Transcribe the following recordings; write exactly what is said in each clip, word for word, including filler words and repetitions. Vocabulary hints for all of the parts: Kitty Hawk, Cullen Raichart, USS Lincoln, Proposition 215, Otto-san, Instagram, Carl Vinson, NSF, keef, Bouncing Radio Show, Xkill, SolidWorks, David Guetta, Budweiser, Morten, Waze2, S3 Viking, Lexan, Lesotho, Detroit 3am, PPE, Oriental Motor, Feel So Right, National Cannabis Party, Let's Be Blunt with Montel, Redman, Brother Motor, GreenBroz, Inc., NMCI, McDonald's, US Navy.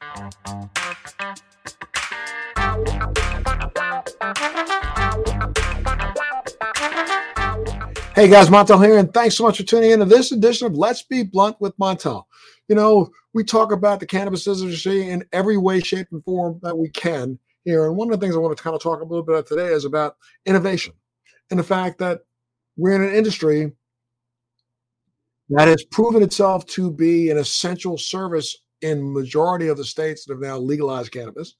Hey guys, Montel here, and thanks so much for tuning in to this edition of Let's Be Blunt with Montel. You know, we talk about the cannabis industry in every way, shape, and form that we can here. And one of the things I want to kind of talk a little bit about today is about innovation and the fact that we're in an industry that has proven itself to be an essential service in majority of the states that have now legalized cannabis.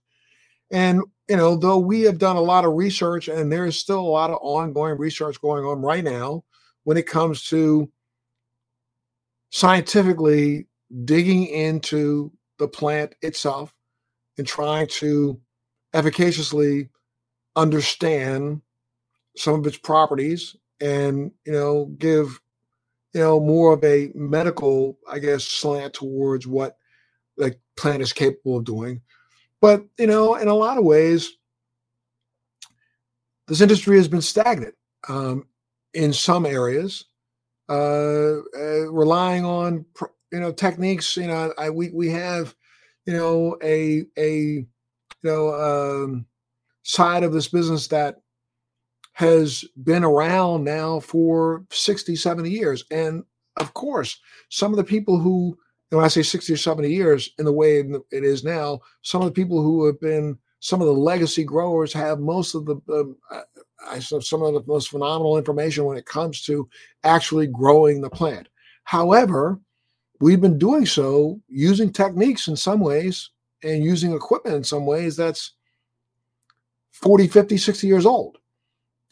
And, you know, though we have done a lot of research, and there is still a lot of ongoing research going on right now when it comes to scientifically digging into the plant itself and trying to efficaciously understand some of its properties and, you know, give, you know, more of a medical, I guess, slant towards what the plant is capable of doing. But, you know, in a lot of ways, this industry has been stagnant um, in some areas, uh, uh, relying on, you know, techniques. You know, I, we, we have, you know, a, a you know, um, side of this business that has been around now for sixty, seventy years. And, of course, some of the people who, and when I say sixty or seventy years in the way it is now, some of the people who have been, some of the legacy growers have most of the, uh, I have some of the most phenomenal information when it comes to actually growing the plant. However, we've been doing so using techniques in some ways and using equipment in some ways that's forty, fifty, sixty years old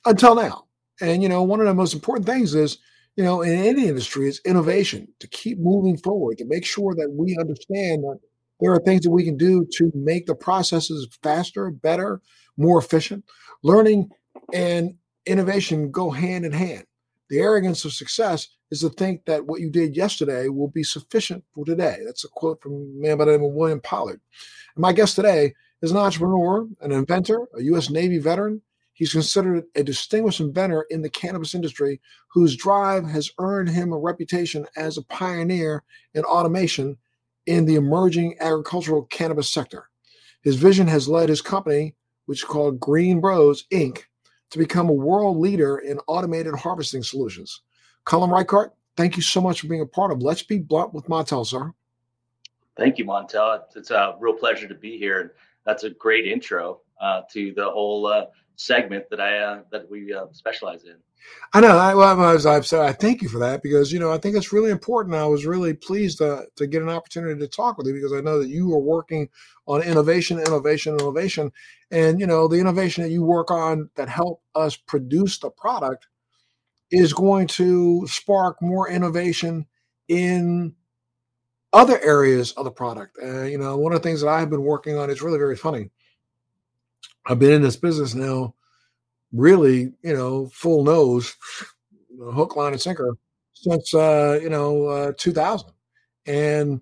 until now. And, you know, one of the most important things is, you know, in any industry, it's innovation, to keep moving forward, to make sure that we understand that there are things that we can do to make the processes faster, better, more efficient. Learning and innovation go hand in hand. The arrogance of success is to think that what you did yesterday will be sufficient for today. That's a quote from a man by the name of William Pollard. And my guest today is an entrepreneur, an inventor, a U S Navy veteran. He's considered a distinguished inventor in the cannabis industry whose drive has earned him a reputation as a pioneer in automation in the emerging agricultural cannabis sector. His vision has led his company, which is called GreenBroz, Incorporated, to become a world leader in automated harvesting solutions. Cullen Raichart, thank you so much for being a part of Let's Be Blunt with Montel, sir. Thank you, Montel. It's a real pleasure to be here. And that's a great intro uh, to the whole uh, segment that I uh, that we uh, specialize in. I know. I, well, I was, I've said I thank you for that because, you know, I think it's really important. I was really pleased to, to get an opportunity to talk with you because I know that you are working on innovation, innovation, innovation. And, you know, the innovation that you work on that help us produce the product is going to spark more innovation in other areas of the product. Uh, you know, one of the things that I've been working on is really very funny. I've been in this business now, really, you know, full nose, hook, line, and sinker since, uh, you know, uh, two thousand. And,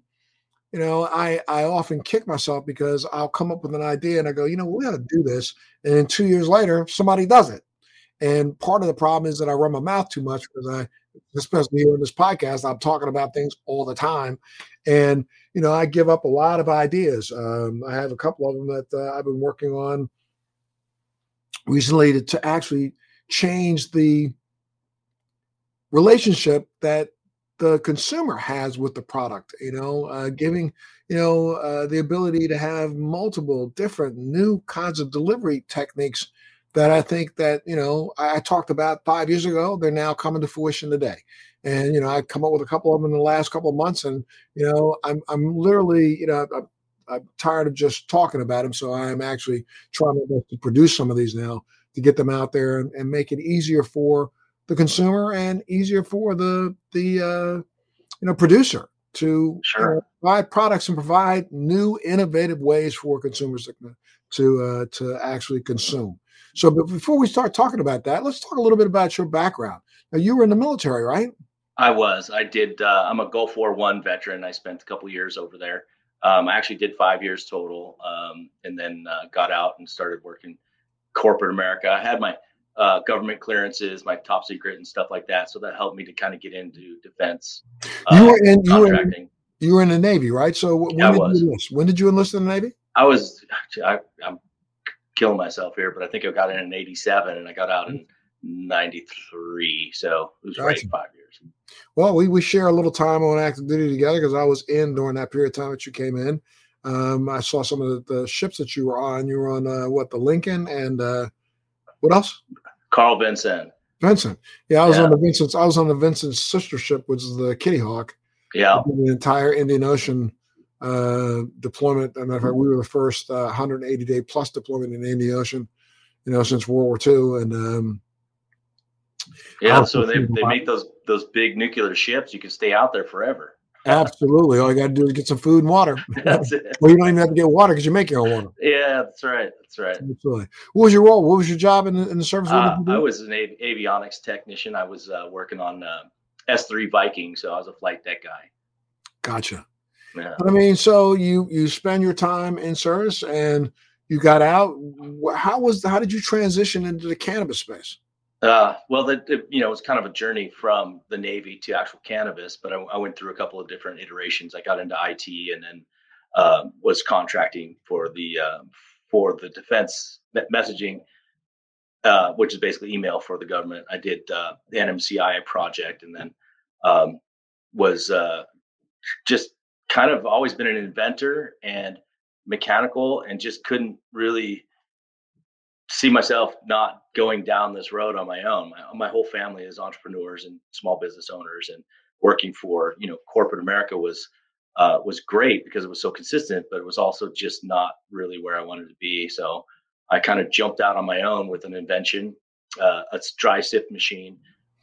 you know, I, I often kick myself because I'll come up with an idea and I go, you know, we ought to do this. And then two years later, somebody does it. And part of the problem is that I run my mouth too much because I, especially here in this podcast, I'm talking about things all the time. And, you know, I give up a lot of ideas. Um, I have a couple of them that uh, I've been working on recently to, to actually change the relationship that the consumer has with the product, you know, uh, giving, you know, uh, the ability to have multiple different new kinds of delivery techniques that I think that, you know, I talked about five years ago, they're now coming to fruition today. And, you know, I've come up with a couple of them in the last couple of months and, you know, I'm I'm literally, you know, I'm, I'm tired of just talking about them. So I'm actually trying to produce some of these now to get them out there and, and make it easier for the consumer and easier for the, the uh, you know, producer to sure. you know, provide products and provide new innovative ways for consumers to to, uh, to actually consume. So, but before we start talking about that, let's talk a little bit about your background. Now, you were in the military, right? I was. I did. Uh, I'm a Gulf War One veteran. I spent a couple of years over there. Um, I actually did five years total, um, and then uh, got out and started working corporate America. I had my uh, government clearances, my top secret, and stuff like that. So that helped me to kind of get into defense. Uh, you were in. You were in, You were in the Navy, right? So when, yeah, did, I was. You enlist? When did you enlist in the Navy? I was, I, I'm killing myself here, but I think I got in in eighty-seven and I got out in ninety-three. So it was right five years. Well, we, we share a little time on active duty together because I was in during that period of time that you came in. Um, I saw some of the, the ships that you were on. You were on, uh, what, the Lincoln and uh, what else? Carl Vinson. Vinson. Yeah, I was yeah. on the Vincent's. I was on the Vincent's sister ship, which is the Kitty Hawk. Yeah, the entire Indian Ocean uh, deployment. As a matter of fact, we were the first uh, one hundred eighty day plus deployment in the Indian Ocean, you know, since World War Two. And um, yeah, so they, they make those those big nuclear ships. You can stay out there forever. Absolutely. All you got to do is get some food and water. That's it. Well, you don't even have to get water because you make your own water. Yeah, that's right. That's right. Absolutely. What was your role? What was your job in the, in the service? Uh, I was an av- avionics technician. I was uh, working on uh, S three Viking, so I was a flight deck guy. Gotcha. Yeah. I mean, so you you spend your time in service and you got out. How was how did you transition into the cannabis space? Uh, well, that you know, it was kind of a journey from the Navy to actual cannabis, but I, I went through a couple of different iterations. I got into I T and then uh, was contracting for the uh, for the defense messaging, uh, which is basically email for the government. I did uh, the N M C I project, and then um, was uh, just kind of always been an inventor and mechanical, and just couldn't really see myself not going down this road on my own. My, my whole family is entrepreneurs and small business owners, and working for, you know, corporate America was, uh, was great because it was so consistent, but it was also just not really where I wanted to be. So I kind of jumped out on my own with an invention, uh, a dry sift machine.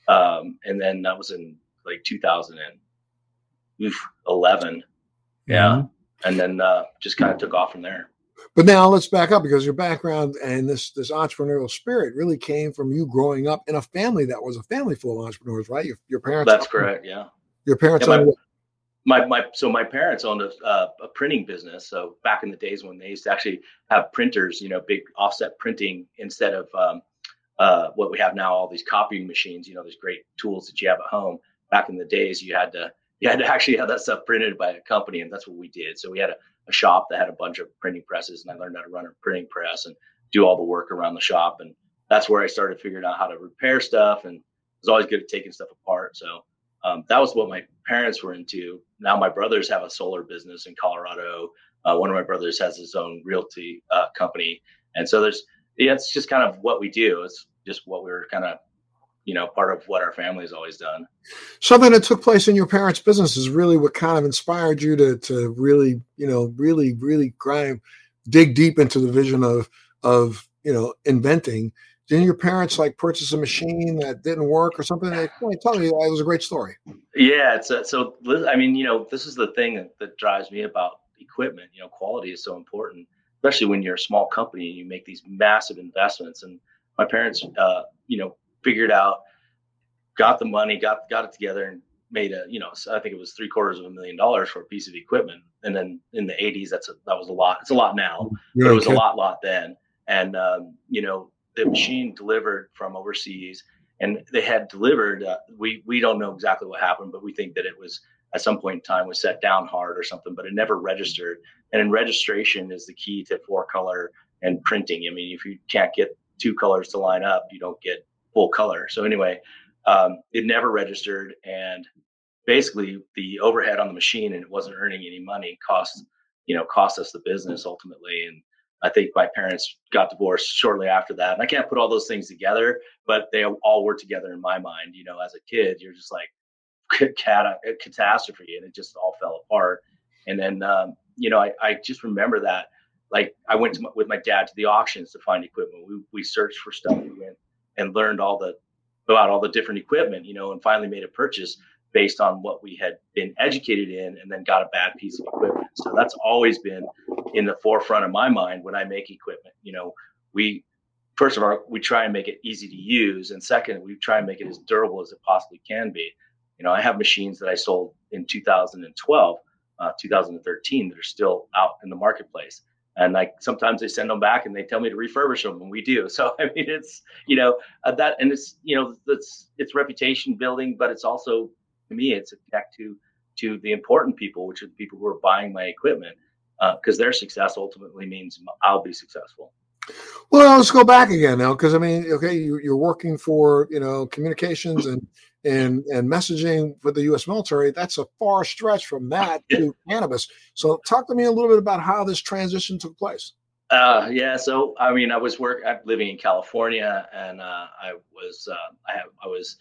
Um, and then that was in like two thousand eleven. Yeah. yeah. And then, uh, just kind of took off from there. But now let's back up, because your background and this this entrepreneurial spirit really came from you growing up in a family that was a family full of entrepreneurs, right? Your, your parents. That's owned, correct. Yeah. Your parents. Yeah, owned my, my, my, so my parents owned a, uh, a printing business. So back in the days when they used to actually have printers, you know, big offset printing instead of um, uh, what we have now, all these copying machines, you know, these great tools that you have at home. Back in the days, you had to, you had to actually have that stuff printed by a company, and that's what we did. So we had a, a shop that had a bunch of printing presses, and I learned how to run a printing press and do all the work around the shop. And that's where I started figuring out how to repair stuff, and was always good at taking stuff apart. So um, that was what my parents were into. Now my brothers have a solar business in Colorado. Uh, one of my brothers has his own realty uh, company. And so there's, yeah, it's just kind of what we do. It's just what we were kind of, you know, part of what our family has always done. Something that took place in your parents' business is really what kind of inspired you to to really, you know, really, really grind, dig deep into the vision of, of, you know, inventing. Didn't your parents like purchase a machine that didn't work or something? They well, tell me, it was a great story. Yeah. It's a, so, I mean, you know, this is the thing that, that drives me about equipment. You know, quality is so important, especially when you're a small company and you make these massive investments. And my parents, uh, you know, figured out, got the money, got got it together, and made a, you know, I think it was three quarters of a million dollars for a piece of equipment. And then in the eighties, that's a, that was a lot. It's a lot now, but it was a lot, lot then. And, um, you know, the machine delivered from overseas, and they had delivered. Uh, we, we don't know exactly what happened, but we think that it was at some point in time was set down hard or something, but it never registered. And in registration is the key to four color and printing. I mean, if you can't get two colors to line up, you don't get full color. So anyway, um, it never registered, and basically the overhead on the machine, and it wasn't earning any money, cost, you know, cost us the business ultimately. And I think my parents got divorced shortly after that. And I can't put all those things together, but they all were together in my mind. You know, as a kid, you're just like, cat- catastrophe, and it just all fell apart. And then, um, you know, I, I just remember that, like, I went to my, with my dad to the auctions to find equipment. We we searched for stuff. We went and learned all the about all the different equipment, you know, and finally made a purchase based on what we had been educated in, and then got a bad piece of equipment. So that's always been in the forefront of my mind when I make equipment. You know, we, first of all, we try and make it easy to use. And second, we try and make it as durable as it possibly can be. You know, I have machines that I sold in two thousand twelve, uh, two thousand thirteen that are still out in the marketplace. And like, sometimes they send them back and they tell me to refurbish them, and we do. So, I mean, it's, you know, uh, that, and it's, you know, that's, it's reputation building, but it's also, to me, it's a connect to, to the important people, which are the people who are buying my equipment, because uh, their success ultimately means I'll be successful. Well, let's go back again now, because I mean, okay, you, you're working for, you know, communications and and and messaging with the U S military. That's a far stretch from that to cannabis. So, talk to me a little bit about how this transition took place. Uh, yeah, so I mean, I was work. I'm living in California, and uh, I was uh, I have I was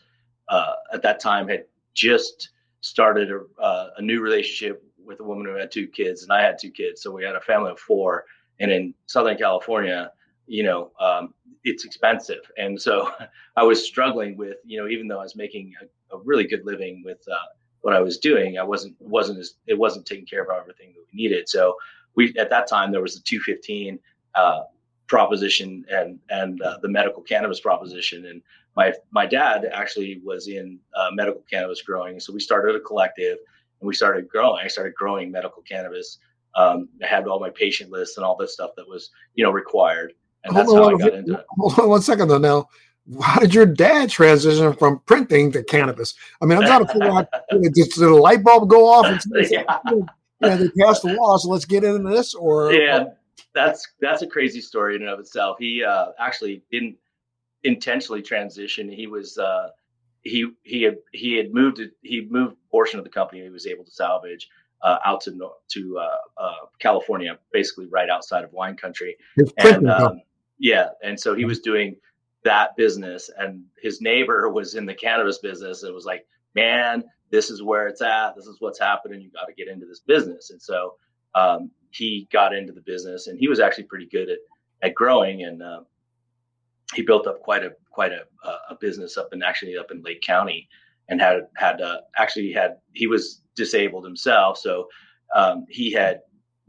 uh, at that time had just started a, uh, a new relationship with a woman who had two kids, and I had two kids, so we had a family of four. And in Southern California, you know, um, it's expensive. And so I was struggling with, you know, even though I was making a, a really good living with uh, what I was doing, I wasn't, wasn't as, it wasn't taking care of everything that we needed. So we, at that time, there was the two fifteen uh, proposition and, and uh, the medical cannabis proposition. And my, my dad actually was in uh, medical cannabis growing. So we started a collective and we started growing. I started growing medical cannabis. Um, I had all my patient lists and all this stuff that was, you know, required. And that's how I got into it. Hold on one second though. Now, how did your dad transition from printing to cannabis? I mean, I'm trying to figure out, did the light bulb go off? And yeah. Like, yeah, they passed the law, so let's get into this. Or yeah, uh, that's that's a crazy story in and of itself. He uh, actually didn't intentionally transition. He was uh, he he had he had moved he moved a portion of the company he was able to salvage. Uh, out to to uh, uh, California, basically right outside of wine country, and um, yeah, and so he was doing that business, and his neighbor was in the cannabis business, and was like, "Man, this is where it's at. This is what's happening. You got to get into this business." And so um, he got into the business, and he was actually pretty good at at growing, and uh, he built up quite a quite a a business up in actually up in Lake County, and had had uh, actually had he was. disabled himself. So um, he had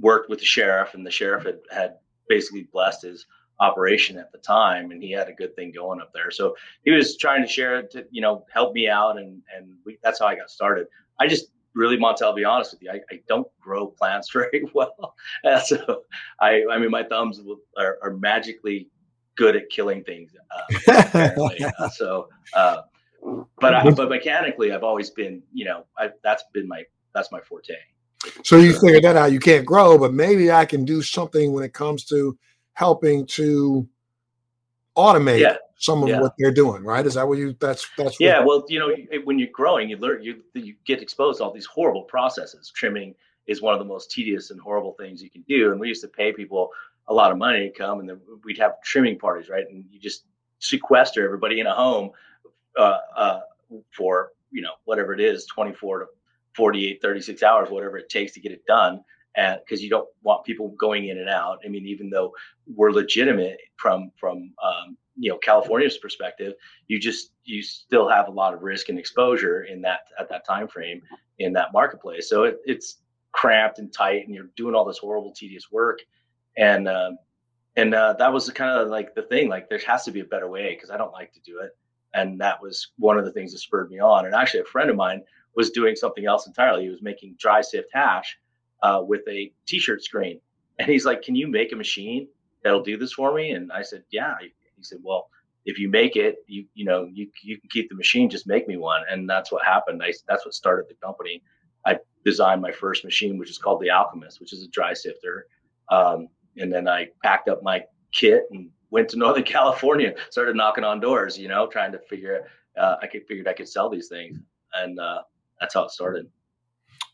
worked with the sheriff, and the sheriff had, had basically blessed his operation at the time, and he had a good thing going up there. So he was trying to share it to, you know, help me out. And, and we, that's how I got started. I just really, Montel, I'll be honest with you, I, I don't grow plants very well. So I, I mean, my thumbs are, are magically good at killing things. Uh, so, uh, But I, but mechanically, I've always been, you know, I, that's been my, that's my forte. So you figured that out. You can't grow, but maybe I can do something when it comes to helping to automate yeah. some of yeah. what they're doing, right? Is that what you, that's, that's. Yeah. What well, you know, when you're growing, you learn, you, you get exposed to all these horrible processes. Trimming is one of the most tedious and horrible things you can do. And we used to pay people a lot of money to come, and then we'd have trimming parties, right? And you just sequester everybody in a home. Uh, uh, for, you know, whatever it is, twenty-four to forty-eight, thirty-six hours, whatever it takes to get it done. And because you don't want people going in and out. I mean, even though we're legitimate from, from, um, you know, California's perspective, you just, you still have a lot of risk and exposure in that, at that time frame in that marketplace. So it, it's cramped and tight, and you're doing all this horrible, tedious work. And, um, and, uh, that was kind of like the thing, like there has to be a better way, because I don't like to do it. And that was one of the things that spurred me on. And actually, a friend of mine was doing something else entirely. He was making dry sift hash uh, with a T-shirt screen. And he's like, "Can you make a machine that'll do this for me?" And I said, "Yeah." He said, "Well, if you make it, you you know, you you can keep the machine. Just make me one." And that's what happened. I, that's what started the company. I designed my first machine, which is called the Alchemist, which is a dry sifter. Um, and then I packed up my kit and went to Northern California, started knocking on doors, you know, trying to figure uh, I could figured I could sell these things. And uh, that's how it started.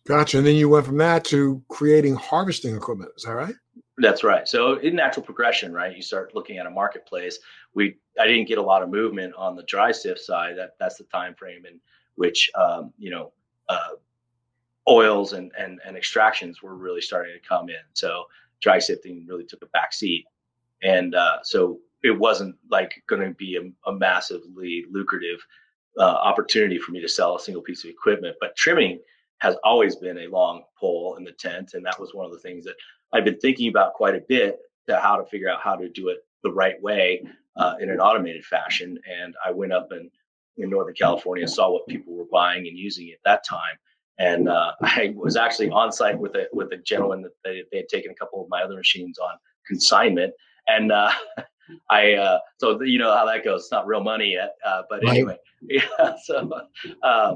Gotcha. And then you went from that to creating harvesting equipment. Is that right? That's right. So in natural progression, right, you start looking at a marketplace. We I didn't get a lot of movement on the dry sift side. That that's the time frame in which, um, you know, uh, oils and, and, and extractions were really starting to come in. So dry sifting really took a back seat. And uh, so it wasn't like going to be a, a massively lucrative uh, opportunity for me to sell a single piece of equipment. But trimming has always been a long pole in the tent. And that was one of the things that I've been thinking about quite a bit, to how to figure out how to do it the right way uh, in an automated fashion. And I went up in, in Northern California and saw what people were buying and using at that time. And uh, I was actually on site with a, with a gentleman that they, they had taken a couple of my other machines on consignment. And uh, I, uh, so you know how that goes. It's not real money yet, uh, but right. anyway, yeah. So, uh,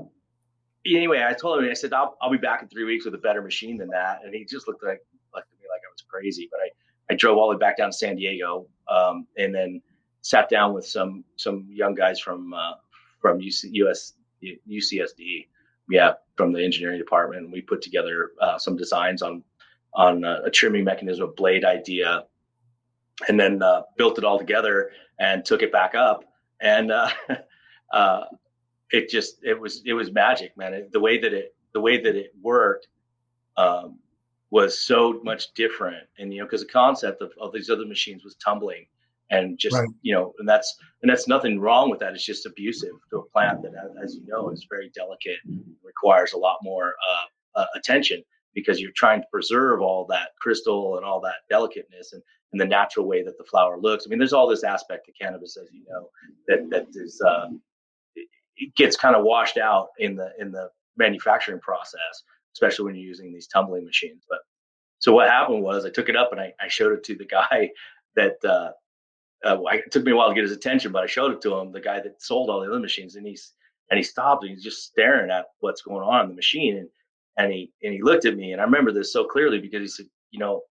anyway, I told him, I said, I'll, I'll be back in three weeks with a better machine than that. And he just looked like looked at me like I was crazy. But I, I drove all the way back down to San Diego, um, and then sat down with some some young guys from uh, from U C, U S, U C S D, yeah, from the engineering department. And we put together uh, some designs on on a, a trimming mechanism, a blade idea, and then uh, built it all together and took it back up. And uh, uh, it just it was it was magic, man. It, the way that it the way that it worked um, was so much different. And, you know, because the concept of, of these other machines was tumbling and just, right. you know, and that's and that's nothing wrong with that. It's just abusive to a plant that, as you know, is very delicate, requires a lot more uh, uh, attention, because you're trying to preserve all that crystal and all that delicateness and, and the natural way that the flower looks. I mean, there's all this aspect to cannabis, as you know, that that is uh, it gets kind of washed out in the in the manufacturing process, especially when you're using these tumbling machines. But so what happened was I took it up and I, I showed it to the guy that uh, uh, well, it took me a while to get his attention, but I showed it to him, the guy that sold all the other machines, and he's and he stopped and he's just staring at what's going on in the machine. And, And he and he looked at me, and I remember this so clearly because he said, you know,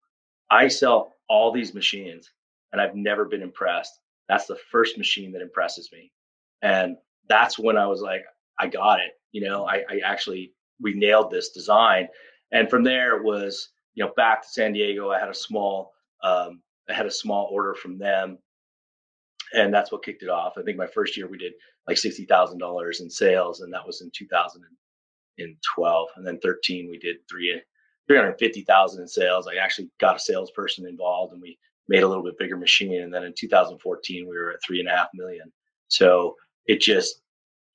I sell all these machines and I've never been impressed. That's the first machine that impresses me. And that's when I was like, I got it. You know, I, I actually, we nailed this design. And from there it was, you know, back to San Diego. I had a small, um, I had a small order from them. And that's what kicked it off. I think my first year we did like sixty thousand dollars in sales. And that was in two thousand. In twelve, and then thirteen we did three three hundred fifty thousand in sales. I actually got a salesperson involved, and we made a little bit bigger machine. And then in two thousand fourteen, we were at three and a half million. So it just,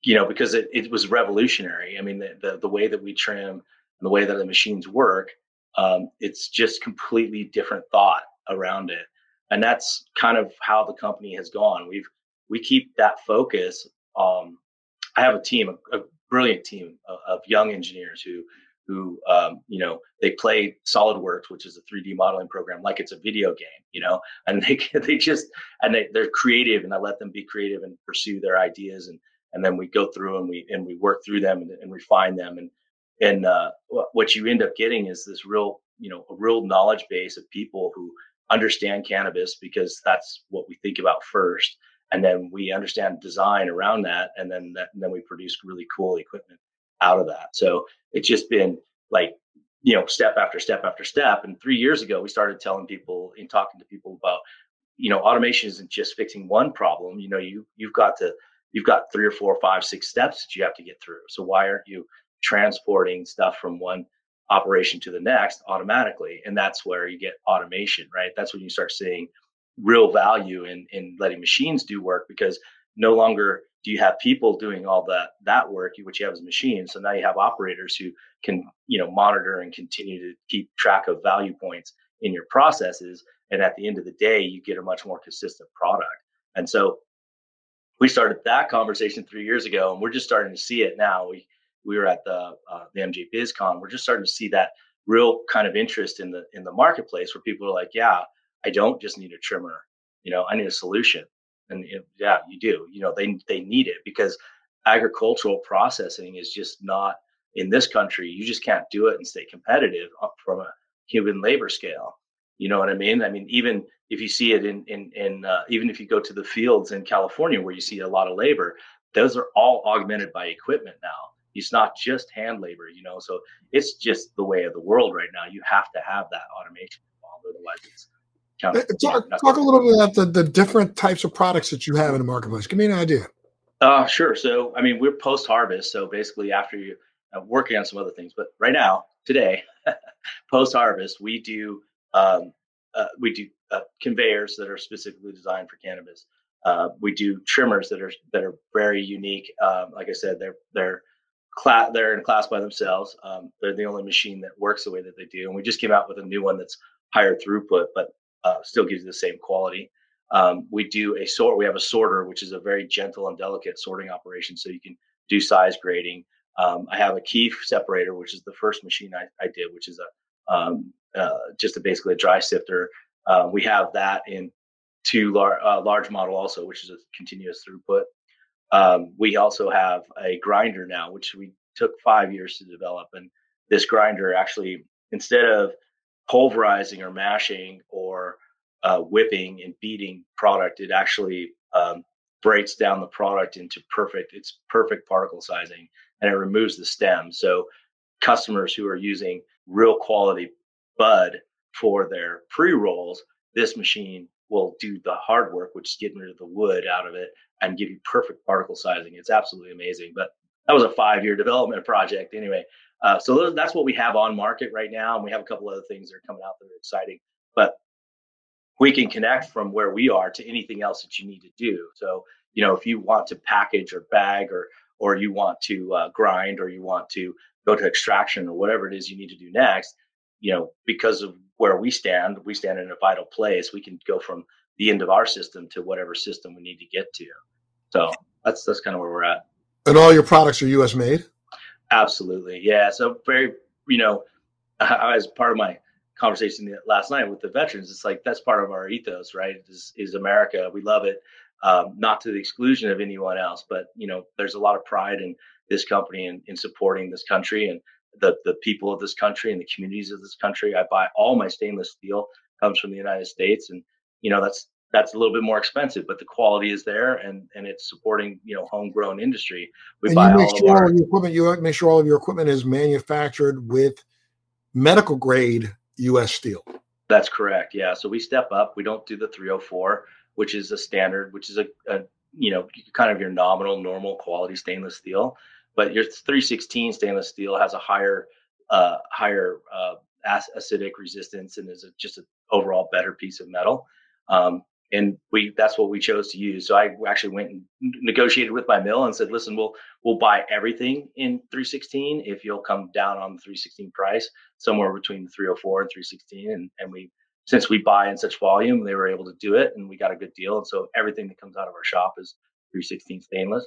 you know, because it, it was revolutionary. I mean, the, the the way that we trim and the way that the machines work, um, it's just completely different thought around it. And that's kind of how the company has gone. We've we keep that focus. Um, I have a team. A, a, brilliant team of, of young engineers who, who um, you know, they play SolidWorks, which is a three D modeling program, like it's a video game, you know, and they they just, and they, they're creative, and I let them be creative and pursue their ideas. And, and then we go through and we, and we work through them and, and refine them. And, and uh, what you end up getting is this real, you know, a real knowledge base of people who understand cannabis, because that's what we think about first. And then we understand design around that, and then that, and then we produce really cool equipment out of that. So it's just been like, you know, step after step after step. And three years ago, we started telling people and talking to people about, you know, automation isn't just fixing one problem. You know, you you've got to you've got three or four, five, six steps that you have to get through. So why aren't you transporting stuff from one operation to the next automatically? And that's where you get automation, right? That's when you start seeing real value in in letting machines do work, because no longer do you have people doing all that that work, which you have as machines. So now you have operators who can, you know, monitor and continue to keep track of value points in your processes. And at the end of the day, you get a much more consistent product. And so we started that conversation three years ago, and we're just starting to see it now. We we were at the uh, the M J BizCon. We're just starting to see that real kind of interest in the in the marketplace, where people are like, yeah, I don't just need a trimmer, you know, I need a solution. And it, yeah, you do, you know, they, they need it, because agricultural processing is just not, in this country, you just can't do it and stay competitive from a human labor scale. You know what I mean? I mean, even if you see it in, in, in uh, even if you go to the fields in California where you see a lot of labor, those are all augmented by equipment now. It's not just hand labor, you know, so it's just the way of the world right now. You have to have that automation involved, otherwise it's, Talk, talk a little bit about the, the different types of products that you have in the marketplace. Give me an idea. Uh, sure. So, I mean, we're post-harvest. So basically after you uh, working on some other things, but right now, today, post-harvest, we do um, uh, we do uh, conveyors that are specifically designed for cannabis. Uh, we do trimmers that are that are very unique. Um, like I said, they're they're cla- they're in class by themselves. Um, they're the only machine that works the way that they do. And we just came out with a new one that's higher throughput, but Uh, still gives you the same quality. Um, we do a sort. We have a sorter, which is a very gentle and delicate sorting operation, so you can do size grading. Um, I have a keef separator, which is the first machine I, I did, which is a um, uh, just a, basically a dry sifter. Uh, we have that in two lar- uh, large model also, which is a continuous throughput. Um, we also have a grinder now, which we took five years to develop. And this grinder actually, instead of pulverizing or mashing or uh, whipping and beating product, it actually um, breaks down the product into perfect, it's perfect particle sizing, and it removes the stem. So customers who are using real quality bud for their pre-rolls, this machine will do the hard work, which is getting rid of the wood out of it and give you perfect particle sizing. It's absolutely amazing. But that was a five-year development project anyway. Uh, so those, that's what we have on market right now. And we have a couple other things that are coming out that are exciting. But we can connect from where we are to anything else that you need to do. So, you know, if you want to package or bag or or you want to uh, grind or you want to go to extraction or whatever it is you need to do next, you know, because of where we stand, we stand in a vital place. We can go from the end of our system to whatever system we need to get to. So that's that's kind of where we're at. And all your products are U S made? Absolutely. Yeah. So very, you know, as part of my conversation last night with the veterans, it's like, that's part of our ethos, right? Is, is America. We love it. Um, not to the exclusion of anyone else, but you know, there's a lot of pride in this company and in supporting this country and the the people of this country and the communities of this country. I buy all my stainless steel comes from the United States. And, you know, that's, that's a little bit more expensive, but the quality is there, and, and it's supporting, you know, homegrown industry. We and buy you make all sure of our all your equipment. You make sure all of your equipment is manufactured with medical grade U S steel. That's correct. Yeah. So we step up. We don't do the three oh four, which is a standard, which is a, a you know, kind of your nominal, normal quality stainless steel. But your three sixteen stainless steel has a higher, uh, higher uh, acidic resistance and is a, just an overall better piece of metal. Um, And we, that's what we chose to use. So I actually went and negotiated with my mill and said, listen, we'll, we'll buy everything in three sixteen if you'll come down on the three sixteen price, somewhere between the three oh four and three sixteen. And, and we, since we buy in such volume, they were able to do it and we got a good deal. And so everything that comes out of our shop is three sixteen stainless.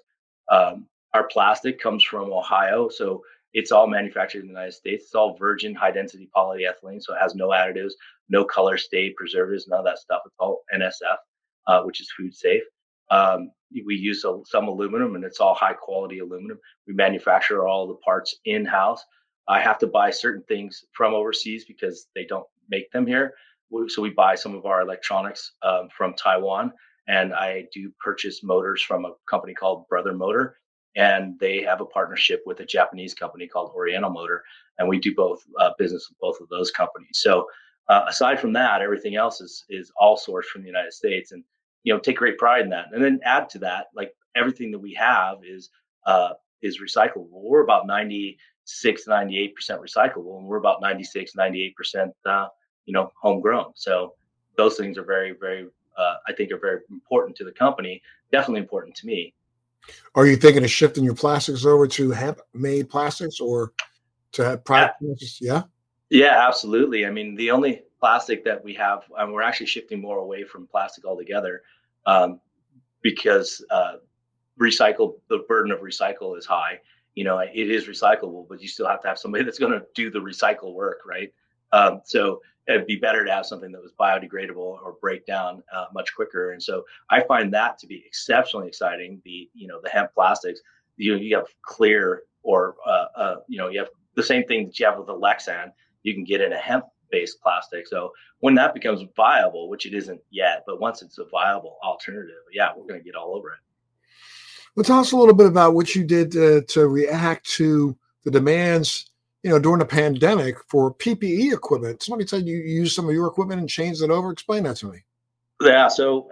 Um, our plastic comes from Ohio. So it's all manufactured in the United States. It's all virgin high density polyethylene. So it has no additives, no color stain, preservatives, none of that stuff. It's all N S F, uh, which is food safe. Um, we use a, some aluminum, and it's all high quality aluminum. We manufacture all the parts in house. I have to buy certain things from overseas because they don't make them here. So we buy some of our electronics um, from Taiwan, and I do purchase motors from a company called Brother Motor. And they have a partnership with a Japanese company called Oriental Motor. And we do both uh, business with both of those companies. So uh, aside from that, everything else is is all sourced from the United States. And, you know, take great pride in that. And then add to that, like everything that we have is uh, is recyclable. We're about ninety-six, ninety-eight percent recyclable. And we're about ninety-six, ninety-eight percent, uh, you know, homegrown. So those things are very, very, uh, I think are very important to the company. Definitely important to me. Are you thinking of shifting your plastics over to hemp-made plastics or to have product? Yeah. Yeah, absolutely. I mean, the only plastic that we have, and we're actually shifting more away from plastic altogether um, because uh, recycle, the burden of recycle is high. You know, it is recyclable, but you still have to have somebody that's going to do the recycle work, right? Um, so it'd be better to have something that was biodegradable or break down uh, much quicker. And so I find that to be exceptionally exciting. The, you know, the hemp plastics, you you have clear or, uh, uh, you know, you have the same thing that you have with the Lexan, you can get in a hemp based plastic. So when that becomes viable, which it isn't yet, but once it's a viable alternative, yeah, we're going to get all over it. Well, tell us a little bit about what you did to, to react to the demands, you know, during the pandemic for P P E equipment. Somebody said you used some of your equipment and changed it over. Explain that to me. Yeah. So,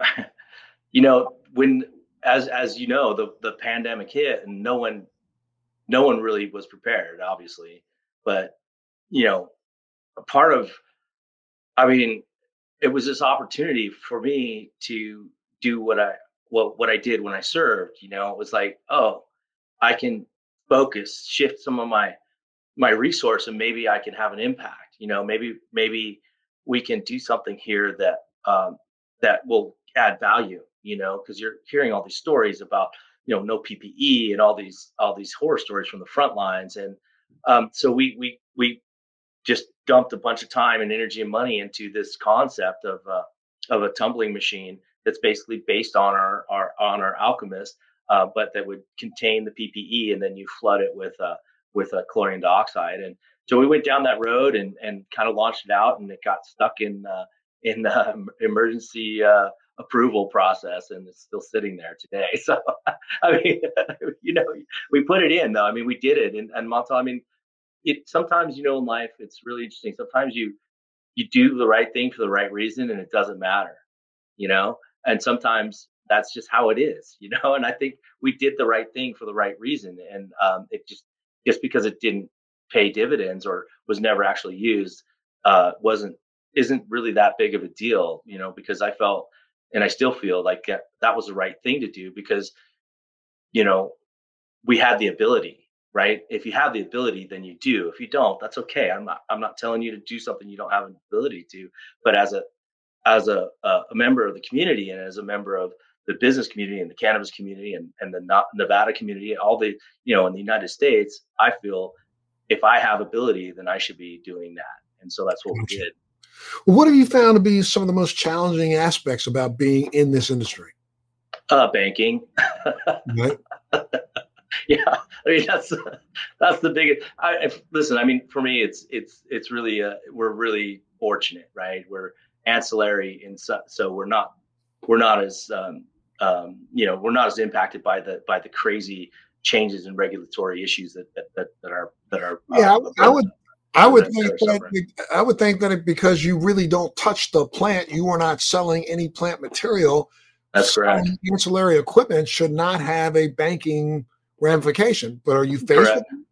you know, when, as, as you know, the, the pandemic hit and no one, no one really was prepared, obviously, but, you know, a part of, I mean, it was this opportunity for me to do what I, what, what I did when I served. You know, it was like, oh, I can focus, shift some of my, my resource, and maybe I can have an impact. You know, maybe, maybe we can do something here that, um, that will add value, you know, because you're hearing all these stories about, you know, no P P E and all these, all these horror stories from the front lines. And, um, so we, we, we just dumped a bunch of time and energy and money into this concept of, uh, of a tumbling machine that's basically based on our, our, on our Alchemist, uh, but that would contain the P P E, and then you flood it with, uh, with uh, chlorine dioxide. And so we went down that road and, and kind of launched it out, and it got stuck in uh, in the emergency uh, approval process, and it's still sitting there today. So, I mean, you know, we put it in, though. I mean, we did it. And, and Montel, I mean, it, sometimes, you know, in life, it's really interesting. Sometimes you you do the right thing for the right reason, and it doesn't matter, you know, and sometimes that's just how it is, you know, and I think we did the right thing for the right reason. And um, it just just because it didn't pay dividends or was never actually used uh, wasn't isn't really that big of a deal, you know, because I felt and I still feel like that, that was the right thing to do because, you know, we had the ability. Right. If you have the ability, then you do. If you don't, that's OK. I'm not I'm not telling you to do something you don't have an ability to. But as a as a, a member of the community and as a member of the business community and the cannabis community and, and the Nevada community, all the, you know, in the United States, I feel if I have ability, then I should be doing that. And so that's what we did. What have you found to be some of the most challenging aspects about being in this industry? Uh, banking. Right. Yeah, I mean that's that's the biggest. I, if, listen, I mean for me, it's it's it's really uh, we're really fortunate, right? We're ancillary, and so, so we're not we're not as um, um, you know we're not as impacted by the by the crazy changes in regulatory issues that that that, that are that are. Yeah, uh, I, I would I would think that I would think that because you really don't touch the plant, you are not selling any plant material. That's correct. So ancillary equipment should not have a banking ramification, but are you faced Correct. With?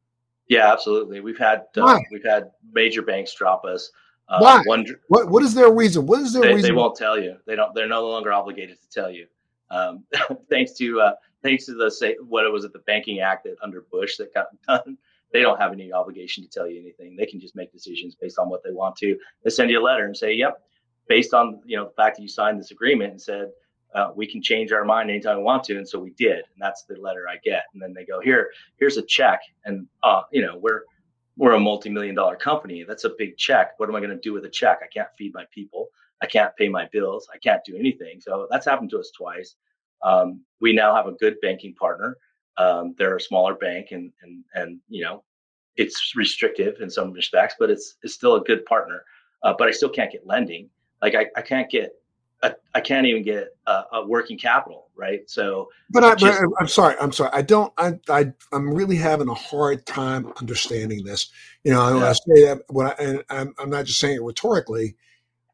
Yeah, absolutely. We've had uh, we've had major banks drop us. Uh, Why? One, what what is their reason? What is their they, reason? They won't tell you. They don't. They're no longer obligated to tell you. Um, thanks to uh, thanks to the say what it was at the Banking Act that under Bush that got done. They don't have any obligation to tell you anything. They can just make decisions based on what they want to. They send you a letter and say, "Yep, based on you know the fact that you signed this agreement and said." Uh, we can change our mind anytime we want to. And so we did. And that's the letter I get. And then they go, here, here's a check. And, uh, you know, we're we're a multi-million dollar company. That's a big check. What am I going to do with a check? I can't feed my people. I can't pay my bills. I can't do anything. So that's happened to us twice. Um, we now have a good banking partner. Um, they're a smaller bank and, and, and, you know, it's restrictive in some respects, but it's, it's still a good partner. Uh, but I still can't get lending. Like I, I can't get. I, I can't even get a, a working capital, right? So, but, I, just, but I, I'm sorry, I'm sorry. I don't. I, I I'm really having a hard time understanding this. You know, yeah. I say that when I, and I'm, I'm not just saying it rhetorically.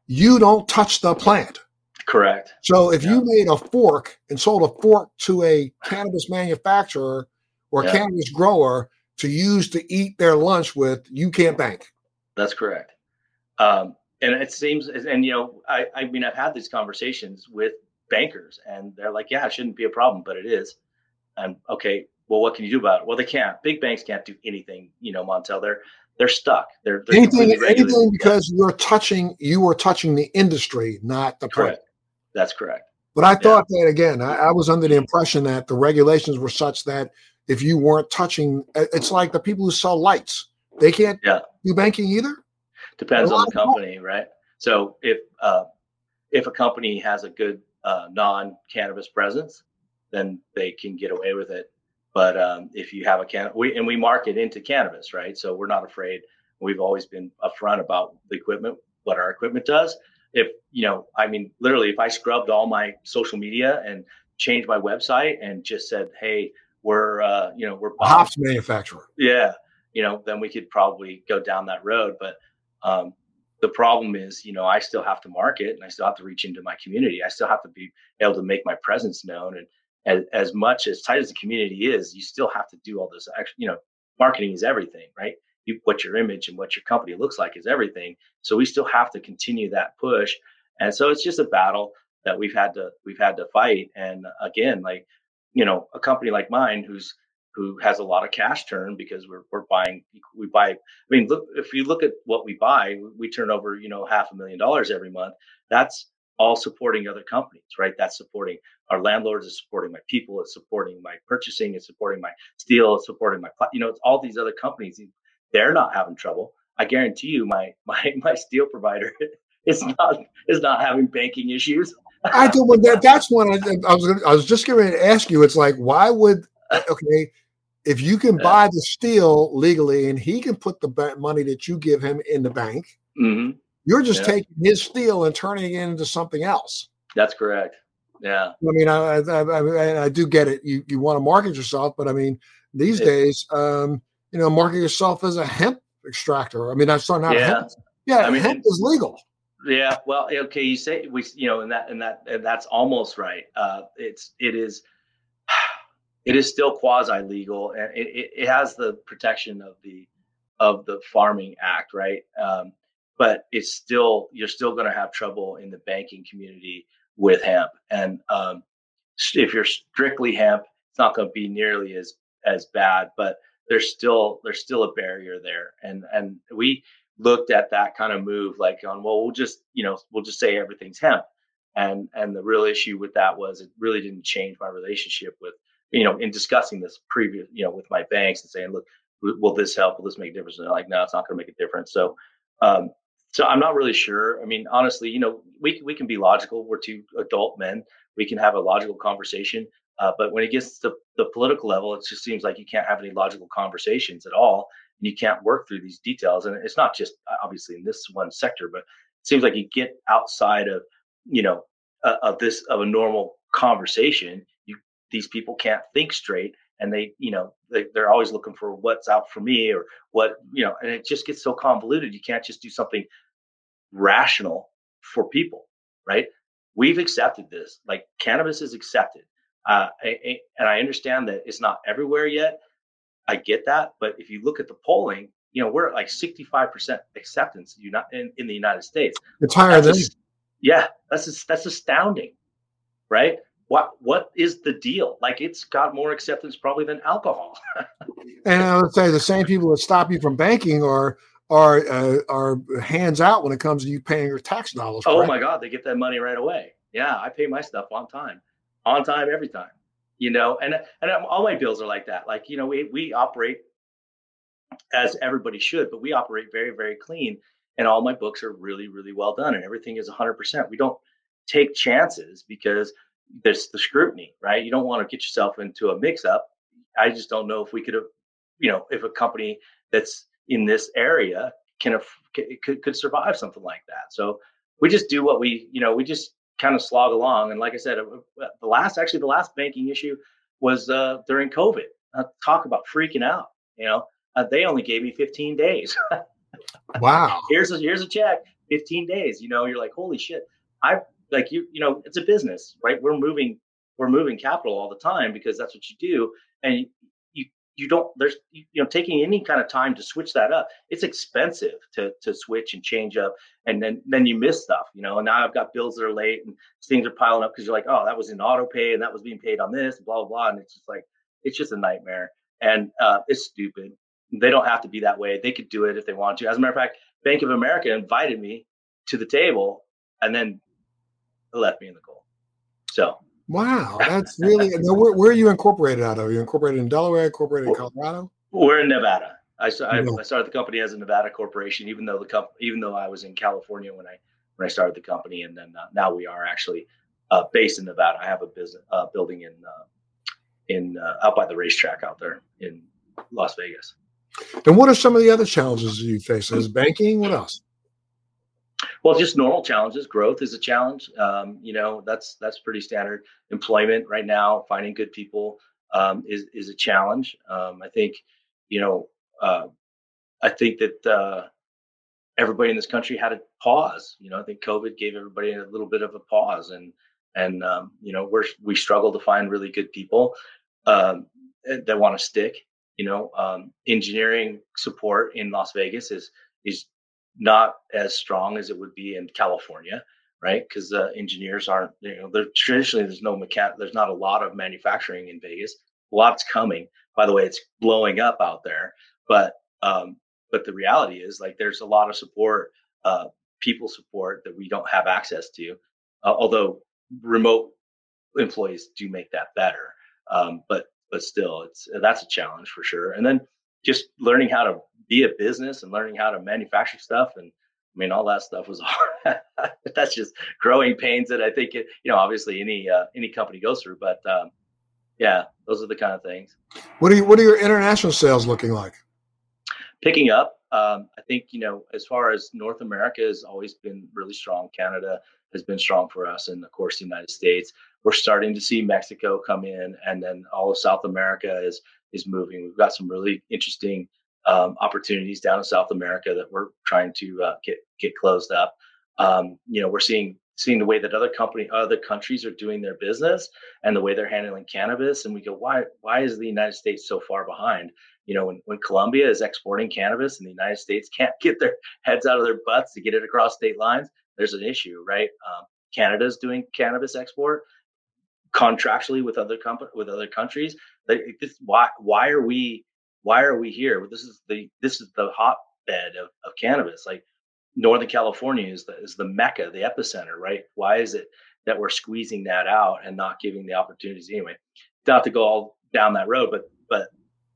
You don't touch the plant, correct? So, if yeah. you made a fork and sold a fork to a cannabis manufacturer or yeah. cannabis grower to use to eat their lunch with, you can't bank. That's correct. Um, And it seems, and, you know, I, I mean, I've had these conversations with bankers and they're like, yeah, it shouldn't be a problem, but it is. And okay, well, what can you do about it? Well, they can't. Big banks can't do anything, you know, Montel. They're they're stuck. They're, they're anything, anything because yeah. you're touching, you are touching the industry, not the correct. Product. That's correct. But I thought yeah. that, again, I, I was under the impression that the regulations were such that if you weren't touching, it's like the people who sell lights. They can't yeah. do banking either. Depends on the company, right? So if uh, if a company has a good uh, non-cannabis presence, then they can get away with it. But um, if you have a can, we, and we market into cannabis, right? So we're not afraid. We've always been upfront about the equipment, what our equipment does. If you know, I mean, literally, if I scrubbed all my social media and changed my website and just said, "Hey, we're uh, you know we're hops manufacturer," yeah, you know, then we could probably go down that road, but. Um, the problem is, you know, I still have to market and I still have to reach into my community. I still have to be able to make my presence known. And as, as much as tight as the community is, you still have to do all this. You know, marketing is everything, right? You, what your image and what your company looks like is everything. So we still have to continue that push. And so it's just a battle that we've had to we've had to fight. And again, like, you know, a company like mine who's who has a lot of cash turn because we're we're buying we buy I mean look if you look at what we buy we turn over you know half a million dollars every month. That's all supporting other companies, right? That's supporting our landlords, it's supporting my people, it's supporting my purchasing, it's supporting my steel, it's supporting my you know it's all these other companies. They're not having trouble. I guarantee you my my my steel provider is not is not having banking issues. I do that that's one I, I was I was just getting ready to ask you. It's like why would okay If you can buy the steel legally and he can put the money that you give him in the bank, mm-hmm. you're just yeah. taking his steel and turning it into something else. That's correct. Yeah. I mean, I I, I, I do get it. You you want to market yourself, but I mean, these it, days, um, you know, market yourself as a hemp extractor. I mean, I'm sorry, not yeah. hemp. Yeah, I mean, hemp is legal. Yeah. Well, okay. You say we, you know, and that and that and that's almost right. Uh, it's it is. It is still quasi legal, and it, it, it has the protection of the of the Farming Act, right? Um, but it's still you're still going to have trouble in the banking community with hemp, and um, if you're strictly hemp, it's not going to be nearly as as bad. But there's still there's still a barrier there, and and we looked at that kind of move like on well we'll just you know we'll just say everything's hemp, and and the real issue with that was it really didn't change my relationship with. You know, in discussing this previous, you know, with my banks and saying, look, will this help? Will this make a difference? And they're like, no, it's not going to make a difference. So, um, so I'm not really sure. I mean, honestly, you know, we we can be logical. We're two adult men. We can have a logical conversation. Uh, but when it gets to the political level, it just seems like you can't have any logical conversations at all. And you can't work through these details. And it's not just obviously in this one sector, but it seems like you get outside of, you know, uh, of this, of a normal conversation. These people can't think straight, and they, you know, they, they're always looking for what's out for me or what, you know, and it just gets so convoluted. You can't just do something rational for people, right? We've accepted this. Like cannabis is accepted. Uh, I, I, and I understand that it's not everywhere yet. I get that. But if you look at the polling, you know, we're at like sixty-five percent acceptance in, in the United States. It's higher than. Yeah, that's that's astounding, right? What what is the deal? Like it's got more acceptance probably than alcohol. And I would say the same people that stop you from banking are are uh, are hands out when it comes to you paying your tax dollars. Oh right? My God, they get that money right away. Yeah, I pay my stuff on time, on time every time. You know, and and all my bills are like that. Like you know, we we operate as everybody should, but we operate very very clean, and all my books are really really well done, and everything is one hundred percent. We don't take chances because. There's the scrutiny, right? You don't want to get yourself into a mix-up. I just don't know if we could have, you know, if a company that's in this area can could could survive something like that. So we just do what we, you know, we just kind of slog along. And like I said, the last, actually the last banking issue was uh, during COVID. Uh, talk about freaking out, you know. Uh, they only gave me fifteen days. Wow. Here's a, here's a check, fifteen days. You know, you're like, holy shit. I've Like you, you know, it's a business, right? We're moving, we're moving capital all the time because that's what you do. And you, you don't, there's, you know, taking any kind of time to switch that up. It's expensive to to switch and change up, and then then you miss stuff, you know. And now I've got bills that are late, and things are piling up because you're like, oh, that was in auto pay, and that was being paid on this, blah blah blah. And it's just like, it's just a nightmare, and uh, it's stupid. They don't have to be that way. They could do it if they want to. As a matter of fact, Bank of America invited me to the table, and then. Left me in the cold. So wow, that's really. Now, where, where are you incorporated out of? Are you incorporated in Delaware? Incorporated in Colorado? We're in Nevada. I, I, no. I started the company as a Nevada corporation, even though the comp, even though I was in California when I when I started the company, and then uh, now we are actually uh, based in Nevada. I have a business uh, building in uh, in uh, out by the racetrack out there in Las Vegas. And what are some of the other challenges you face? Is banking? What else? Well, just normal challenges. Growth is a challenge. Um, you know, that's that's pretty standard. Employment right now, finding good people um, is is a challenge. Um, I think, you know, uh, I think that uh, everybody in this country had a pause. You know, I think COVID gave everybody a little bit of a pause, and and um, you know, we're we struggle to find really good people um, that want to stick. You know, um, engineering support in Las Vegas is is. Not as strong as it would be in California, right? Because uh, engineers aren't, you know, they're traditionally there's no mechanic, there's not a lot of manufacturing in Vegas. A lot's coming. By the way, it's blowing up out there. But um, but the reality is, like, there's a lot of support, uh, people support that we don't have access to. Uh, although remote employees do make that better, um, but but still, it's that's a challenge for sure. And then just learning how to be a business and learning how to manufacture stuff. And I mean, all that stuff was hard. That's just growing pains that I think, it, you know, obviously any, uh, any company goes through, but, um, yeah, those are the kind of things. What are you, what are your international sales looking like? Picking up. Um, I think, you know, as far as North America has always been really strong. Canada has been strong for us. And of course, the United States, we're starting to see Mexico come in, and then all of South America is, is moving. We've got some really interesting um, opportunities down in South America that we're trying to uh, get, get closed up. Um, you know, we're seeing, seeing the way that other company, other countries are doing their business and the way they're handling cannabis. And we go, why, why is the United States so far behind? You know, when, when Colombia is exporting cannabis and the United States can't get their heads out of their butts to get it across state lines, there's an issue, right? Um, Canada's doing cannabis export contractually with other company, with other countries. Like, this, why, why are we, why are we here? Well, this is the, this is the hotbed of, of cannabis. Like, Northern California is the, is the mecca, the epicenter, right? Why is it that we're squeezing that out and not giving the opportunities anyway? Not to go all down that road, but but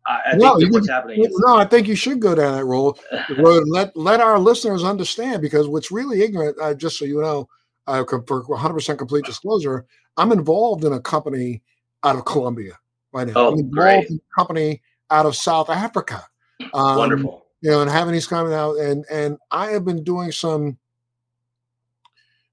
I, I no, think that what's can, happening. Well, is, no, I think you should go down that road. road and let let our listeners understand, because what's really ignorant. Uh, just so you know, uh, for one hundred percent complete disclosure, I'm involved in a company out of Colombia right now. Oh, I'm involved great. in a company out of South Africa. Um, Wonderful. You know, and having these coming out, and and I have been doing some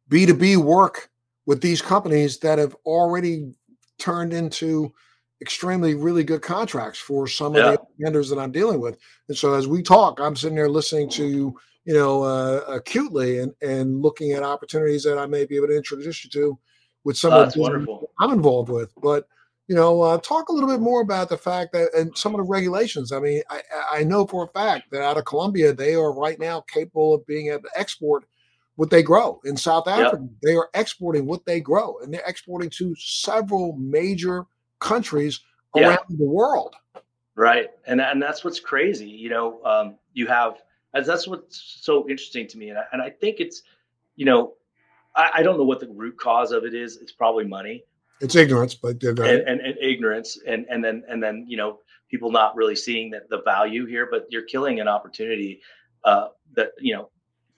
B two B work with these companies that have already turned into extremely really good contracts for some yeah. of the vendors that I'm dealing with. And so as we talk, I'm sitting there listening to, you know, uh, acutely and, and looking at opportunities that I may be able to introduce you to with some oh, of the I'm involved with. But you know, uh, talk a little bit more about the fact that, and some of the regulations. I mean, I, I know for a fact that out of Colombia, they are right now capable of being able to export what they grow. In South Africa, yep. they are exporting what they grow, and they're exporting to several major countries yeah. around the world. Right. And and that's what's crazy. You know, um, you have, that's what's so interesting to me. And I, and I think it's, you know, I, I don't know what the root cause of it is. It's probably money. It's ignorance, but and, and, and ignorance, and and then and then you know, people not really seeing that the value here. But you're killing an opportunity uh, that, you know,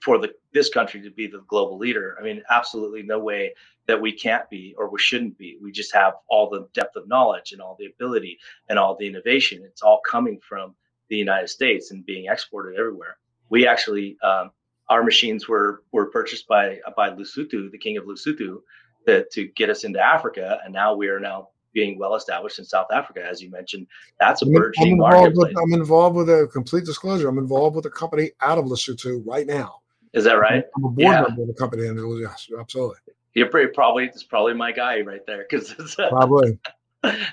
for the this country to be the global leader. I mean, absolutely no way that we can't be or we shouldn't be. We just have all the depth of knowledge and all the ability and all the innovation. It's all coming from the United States and being exported everywhere. We actually, um, our machines were were purchased by by Lesotho, the king of Lesotho, To, to get us into Africa, and now we are now being well established in South Africa, as you mentioned. That's a burgeoning marketplace. I'm involved with a complete disclosure. I'm involved with a company out of Lesotho right now. Is that right? I'm a board yeah. member of the company, and it was, yes, absolutely. You're pretty, probably it's probably my guy right there, because probably.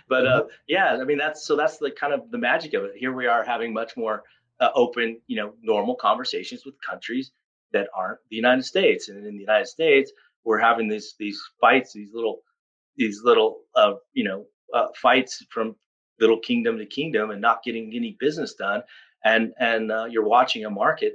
But uh, yeah, I mean that's so that's the kind of the magic of it. Here we are having much more uh, open, you know, normal conversations with countries that aren't the United States, and in the United States, we're having these these fights, these little these little uh, you know uh, fights from little kingdom to kingdom, and not getting any business done. And and uh, you're watching a market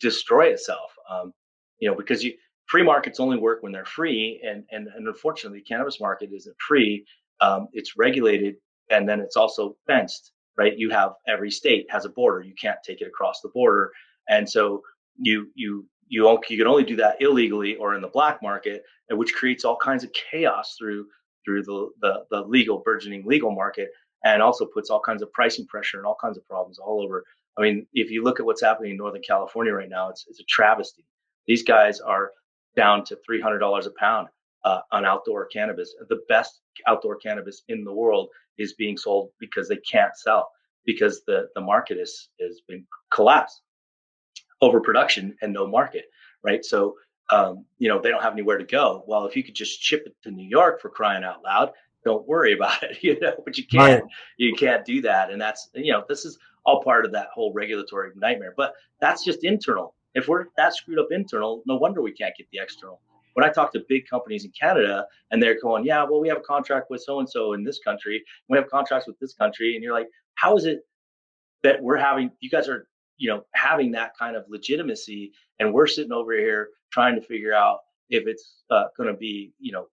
destroy itself, um, you know, because you, free markets only work when they're free, and and, and unfortunately, the cannabis market isn't free. Um, it's regulated, and then it's also fenced, right? You have every state has a border. You can't take it across the border, and so you you. You, you can only do that illegally or in the black market, which creates all kinds of chaos through through the, the, the legal, burgeoning legal market, and also puts all kinds of pricing pressure and all kinds of problems all over. I mean, if you look at what's happening in Northern California right now, it's it's a travesty. These guys are down to three hundred dollars a pound uh, on outdoor cannabis. The best outdoor cannabis in the world is being sold because they can't sell, because the, the market is, has been collapsed. Overproduction and no market, right? So, um, you know, they don't have anywhere to go. Well, if you could just ship it to New York, for crying out loud, don't worry about it, you know, but you can't, right. you can't do that. And that's, you know, this is all part of that whole regulatory nightmare, but that's just internal. If we're that screwed up internal, no wonder we can't get the external. When I talk to big companies in Canada, and they're going, yeah, well, we have a contract with so-and-so in this country, we have contracts with this country. And you're like, how is it that we're having, you guys are, you know, having that kind of legitimacy, and we're sitting over here trying to figure out if it's uh, going to be, you know,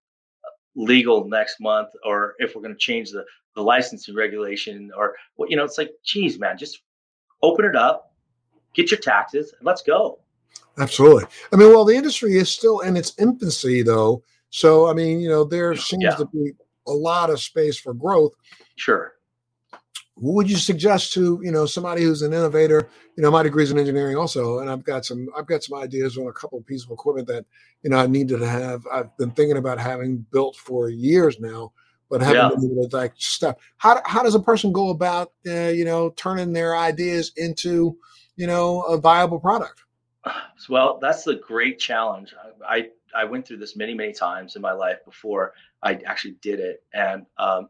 legal next month, or if we're going to change the, the licensing regulation, or what, you know, it's like, geez, man, just open it up, get your taxes, and let's go. Absolutely. I mean, well, the industry is still in its infancy though. So, I mean, you know, there seems yeah. to be a lot of space for growth. Sure. What would you suggest to, you know, somebody who's an innovator? You know, my degree's in engineering also, and I've got some I've got some ideas on a couple of pieces of equipment that, you know, I needed to have. I've been thinking about having built for years now, but haven't yeah. been able to like step. How how does a person go about, uh, you know, turning their ideas into, you know, a viable product? Well, that's the great challenge. I I went through this many many times in my life before I actually did it, and um,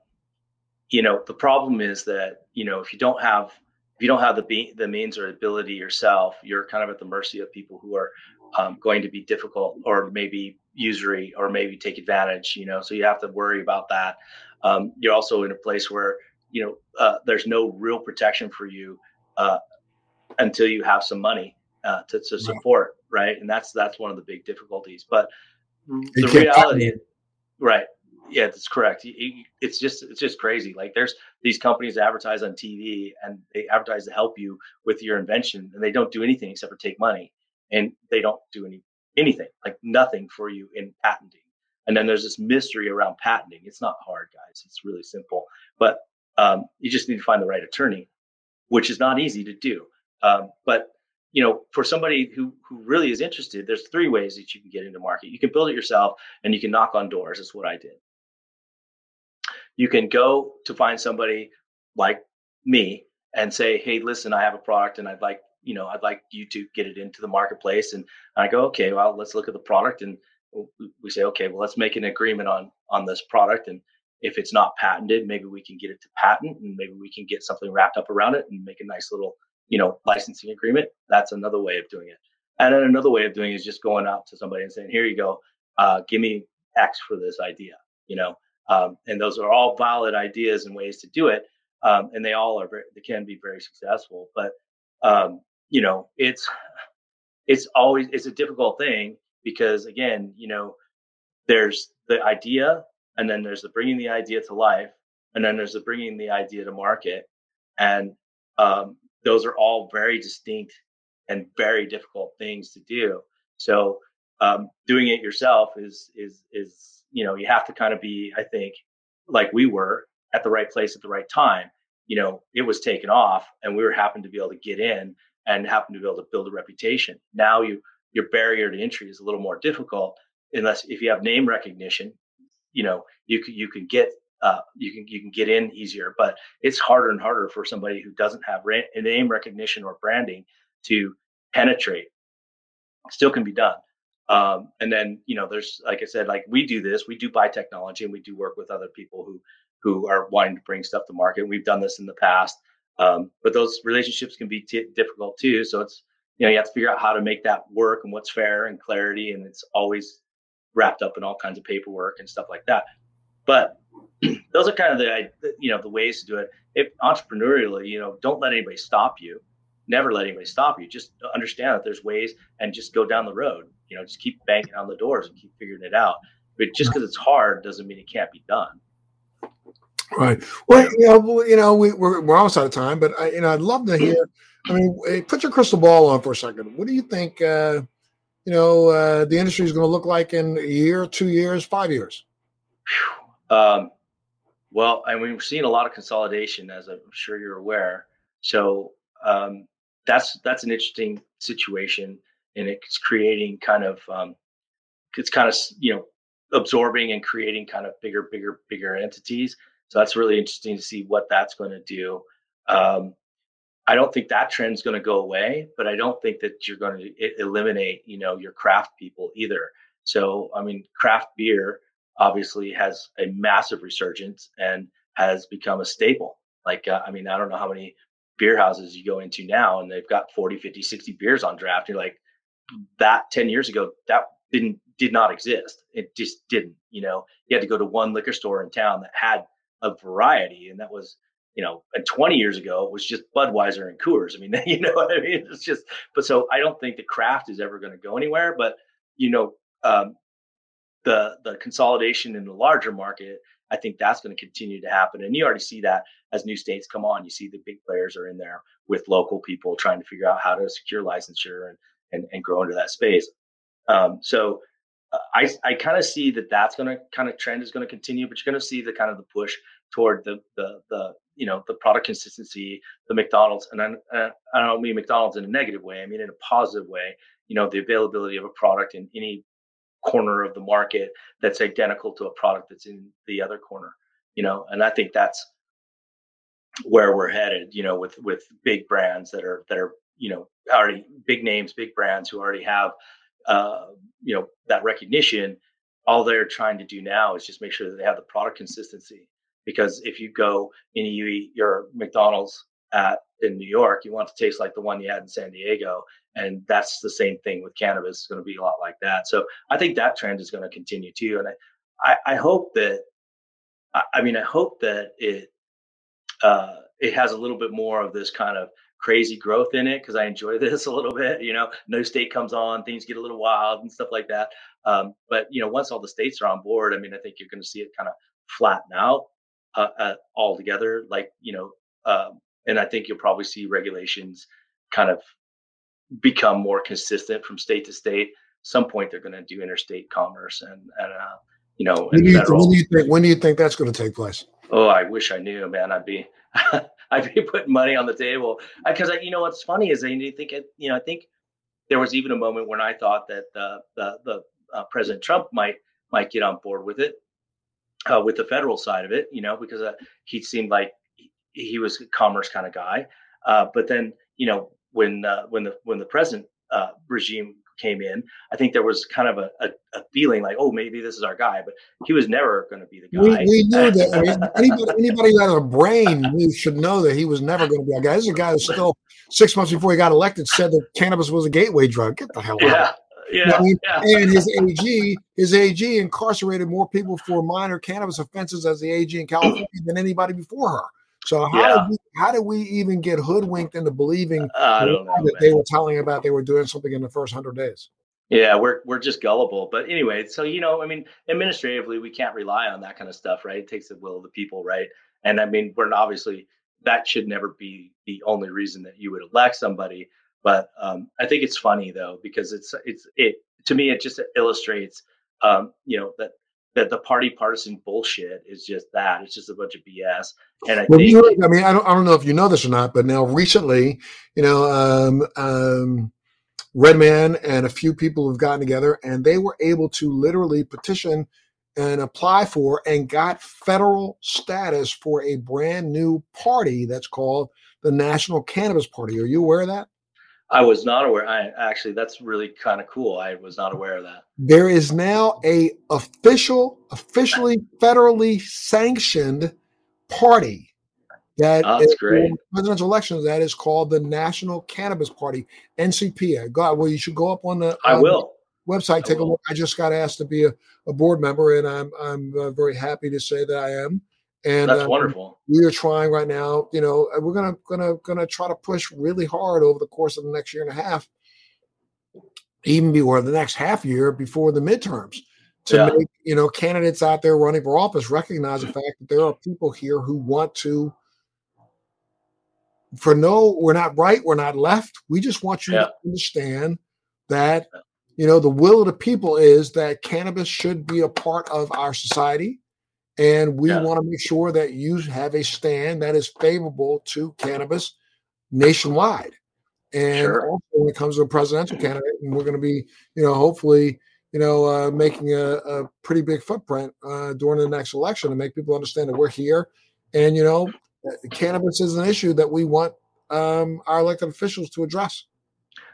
you know, the problem is that, you know, if you don't have if you don't have the be- the means or ability yourself, you're kind of at the mercy of people who are um, going to be difficult or maybe usury or maybe take advantage. You know, so you have to worry about that. Um, you're also in a place where, you know, uh, there's no real protection for you uh, until you have some money uh, to, to support, right? And that's that's one of the big difficulties. But the reality, right? Yeah, that's correct. It's just it's just crazy. Like, there's these companies that advertise on T V and they advertise to help you with your invention, and they don't do anything except for take money, and they don't do any anything like nothing for you in patenting. And then there's this mystery around patenting. It's not hard, guys. It's really simple, but um, you just need to find the right attorney, which is not easy to do. Um, but you know, for somebody who, who really is interested, there's three ways that you can get into market. You can build it yourself, and you can knock on doors. That's what I did. You can go to find somebody like me and say, hey, listen, I have a product and I'd like, you know, I'd like you to get it into the marketplace. And I go, okay, well, let's look at the product. And we say, okay, well, let's make an agreement on, on this product. And if it's not patented, maybe we can get it to patent, and maybe we can get something wrapped up around it and make a nice little, you know, licensing agreement. That's another way of doing it. And then another way of doing it is just going out to somebody and saying, here you go, uh, give me X for this idea, you know. Um, and those are all valid ideas and ways to do it. Um, and they all are, very, they can be very successful, but, um, you know, it's, it's always, it's a difficult thing because, again, you know, there's the idea, and then there's the bringing the idea to life, and then there's the bringing the idea to market. And, um, those are all very distinct and very difficult things to do. So, um, doing it yourself is, is, is, you know, you have to kind of be, I think, like we were, at the right place at the right time. You know, it was taken off, and we were happened to be able to get in and happened to be able to build a reputation. Now you, your barrier to entry is a little more difficult, unless if you have name recognition, you know, you can, you can get, uh, you can, you can get in easier, but it's harder and harder for somebody who doesn't have ra- name recognition or branding to penetrate. It still can be done. Um, and then, you know, there's, like I said, like we do this, we do buy technology, and we do work with other people who, who are wanting to bring stuff to market. We've done this in the past, um, but those relationships can be t- difficult too. So it's, you know, you have to figure out how to make that work and what's fair and clarity. And it's always wrapped up in all kinds of paperwork and stuff like that. But those are kind of the, you know, the ways to do it. If entrepreneurially, you know, don't let anybody stop you. Never let anybody stop you. Just understand that there's ways, and just go down the road. You know, just keep banging on the doors and keep figuring it out. But just because it's hard doesn't mean it can't be done. Right. Well, you know, you know, we, we're we're almost out of time, but I, you know, I'd love to hear. I mean, put your crystal ball on for a second. What do you think? Uh, you know, uh, the industry is going to look like in a year, two years, five years. Um, well, and we've seen a lot of consolidation, as I'm sure you're aware. So. Um, That's that's an interesting situation, and it's creating kind of um, it's kind of, you know, absorbing and creating kind of bigger, bigger, bigger entities. So that's really interesting to see what that's going to do. Um, I don't think that trend's going to go away, but I don't think that you're going to eliminate, you know, your craft people either. So, I mean, craft beer obviously has a massive resurgence and has become a staple. Like, uh, I mean, I don't know how many beer houses you go into now and they've got forty, fifty, sixty beers on draft. You're like, that ten years ago, that didn't, did not exist. It just didn't, you know, you had to go to one liquor store in town that had a variety. And that was, you know, and twenty years ago, it was just Budweiser and Coors. I mean, you know what I mean? It's just, but so I don't think the craft is ever going to go anywhere, but you know, um, the, the consolidation in the larger market, I think that's going to continue to happen. And you already see that as new states come on. You see the big players are in there with local people trying to figure out how to secure licensure and, and, and grow into that space. Um, so I, I kind of see that that's going to kind of trend is going to continue, but you're going to see the kind of the push toward the, the, the, you know, the product consistency, the McDonald's. And I, I don't mean McDonald's in a negative way. I mean, in a positive way, you know, the availability of a product in any corner of the market that's identical to a product that's in the other corner, you know, and I think that's where we're headed, you know, with, with big brands that are, that are, you know, already big names, big brands who already have, uh, you know, that recognition. All they're trying to do now is just make sure that they have the product consistency, because if you go and you eat your McDonald's at in New York, you want to taste like the one you had in San Diego. And that's the same thing with cannabis. It's going to be a lot like that. So I think that trend is going to continue too. And I, I, I hope that, I, I mean, I hope that it, uh, it has a little bit more of this kind of crazy growth in it, because I enjoy this a little bit. You know, no state comes on, things get a little wild and stuff like that. Um, but, you know, once all the states are on board, I mean, I think you're going to see it kind of flatten out uh, uh, all together. Like, you know, um, and I think you'll probably see regulations kind of become more consistent from state to state. Some point they're going to do interstate commerce and, and uh, you know, when, and do you, federal. When, do you think, when do you think that's going to take place? Oh, I wish I knew, man. I'd be, I'd be putting money on the table, because I, I, you know, what's funny is I think, you know, I think there was even a moment when I thought that the the, the uh, President Trump might might get on board with it, uh, with the federal side of it, you know, because uh, he seemed like he was a commerce kind of guy. Uh, but then, you know, when uh, when the when the present uh, regime came in, I think there was kind of a, a, a feeling like, oh, maybe this is our guy, but he was never going to be the guy. We, we knew that. I mean, anybody, anybody out of the brain we should know that he was never going to be our guy. This is a guy that still six months before he got elected said that cannabis was a gateway drug. Get the hell out. Yeah. Yeah, I mean, yeah. And his A G, his A G incarcerated more people for minor cannabis offenses as the A G in California than anybody before her. So how yeah. did we, how did we even get hoodwinked into believing uh, know, that man. they were telling about they were doing something in the first hundred days? Yeah, we're we're just gullible. But anyway, so you know, I mean, administratively, we can't rely on that kind of stuff, right? It takes the will of the people, right? And I mean, we're obviously that should never be the only reason that you would elect somebody. But um, I think it's funny though, because it's it's it to me it just illustrates, um, you know, that. that the party partisan bullshit is just that. It's just a bunch of B S. And I well, think, you know, I mean, I don't, I don't know if you know this or not, but now recently, you know, um, um, Redman and a few people have gotten together, and they were able to literally petition and apply for and got federal status for a brand new party that's called the National Cannabis Party. Are you aware of that? I was not aware. I actually, that's really kind of cool. I was not aware of that. There is now a official, officially federally sanctioned party that oh, that's is great. Presidential elections that is called the National Cannabis Party, N C P A. God, well, you should go up on the I um, will website. Take I will. a look. I just got asked to be a, a board member, and I'm I'm uh, very happy to say that I am. And that's um, wonderful. We are trying right now, you know, we're going to, going to, going to try to push really hard over the course of the next year and a half, even before the next half year before the midterms to yeah. make, you know, candidates out there running for office recognize the fact that there are people here who want to, for no, we're not right. We're not left. We just want you yeah. to understand that, you know, the will of the people is that cannabis should be a part of our society. And we yeah. want to make sure that you have a stand that is favorable to cannabis nationwide. And sure. also when it comes to a presidential candidate, and we're going to be, you know, hopefully, you know, uh, making a, a pretty big footprint uh, during the next election to make people understand that we're here. And, you know, cannabis is an issue that we want um, our elected officials to address.